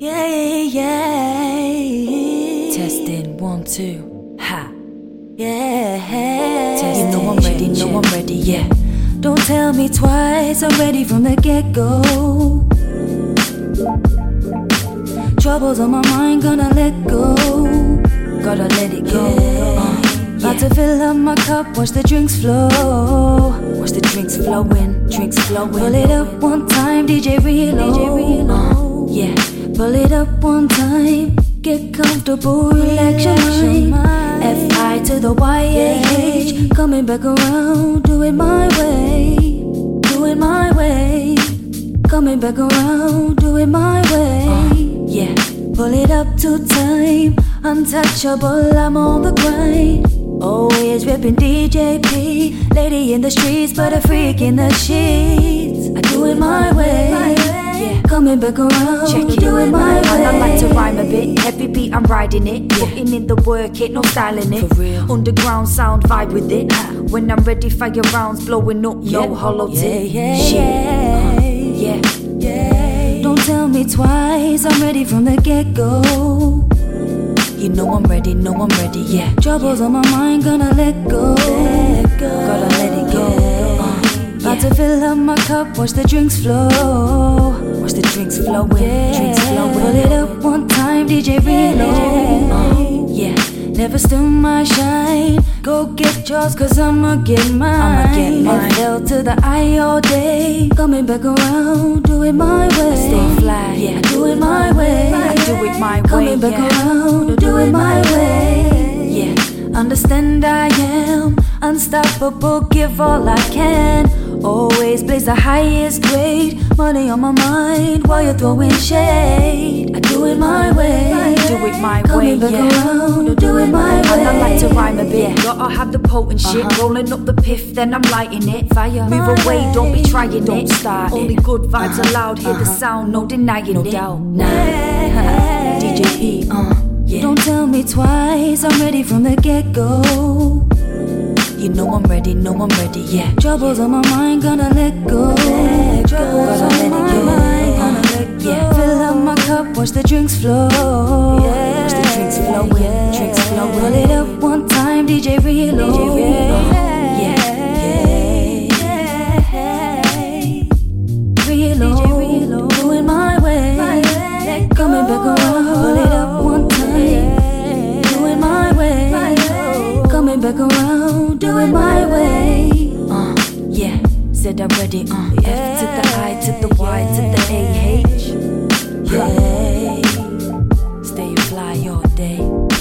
Yeah. Testing 1 2. Ha. Yeah. Testing. You know I'm ready. You know I'm ready. Yeah. Don't tell me twice. I'm ready from the get go. Troubles on my mind, gonna let go. Gotta let it go. Yeah. About to fill up my cup, watch the drinks flow. Watch the drinks flowing, drinks flowing. Pull it up one time, DJ Reload. Yeah, pull it up one time. Get comfortable, relax your mind. F-I to the Y-A-H. Coming back around, do it my way. Do it my way. Coming back around, do it my way. Yeah, pull it up to time. Untouchable, I'm on the grind. Always ripping DJ P. Lady in the streets, but a freak in the sheets. I do it my way. Yeah. Coming back around, check it. Do it my way. I like to rhyme a bit. Heavy beat, I'm riding it. Yeah. Putting in the work, it no styling it. For real. Underground sound, vibe with it. When I'm ready, fire rounds blowing up. Yeah. No hollow tip. Yeah. Don't tell me twice. I'm ready from the get go. You know I'm ready, yeah. Troubles on my mind, gonna let go. Gotta let it go. About to fill up my cup, watch the drinks flow. Watch the drinks flowing, drinks flowing. Pull it up one time, DJ Reload. Yeah, never steal my shine. Go get yours, cause I'ma get mine. FL to the I all day. Coming back around, do it my way. Stay fly, yeah, do it my way. I do it my way. Coming back around, do it my way. Yeah, understand I am unstoppable, give all I can. Always blaze the highest grade. Money on my mind while you're throwing shade. I do it my way. Do it my way, yeah. Do it my way. I like to rhyme a bit. Gotta have the potent shit. Rolling up the piff, then I'm lighting it. Fire. Move away, don't be trying it. Don't start. Only good vibes allowed. Hear the sound, no denying it. No doubt. DJ P. Yeah. Don't tell me twice. I'm ready from the get go. You know I'm ready, yeah. Troubles on my mind, gonna let go. Troubles on my mind, gonna let go. Yeah. Fill up my cup, watch the drinks flow. Watch the drinks flowing, drinks flowing. Pull it up one time, DJ Reload. Reload, do it my way. Coming back around, pull it up one time. Do it my way. Coming back around, do it my way. Yeah, said I'm ready. F to the I to the Y to the A H. Stay fly all day.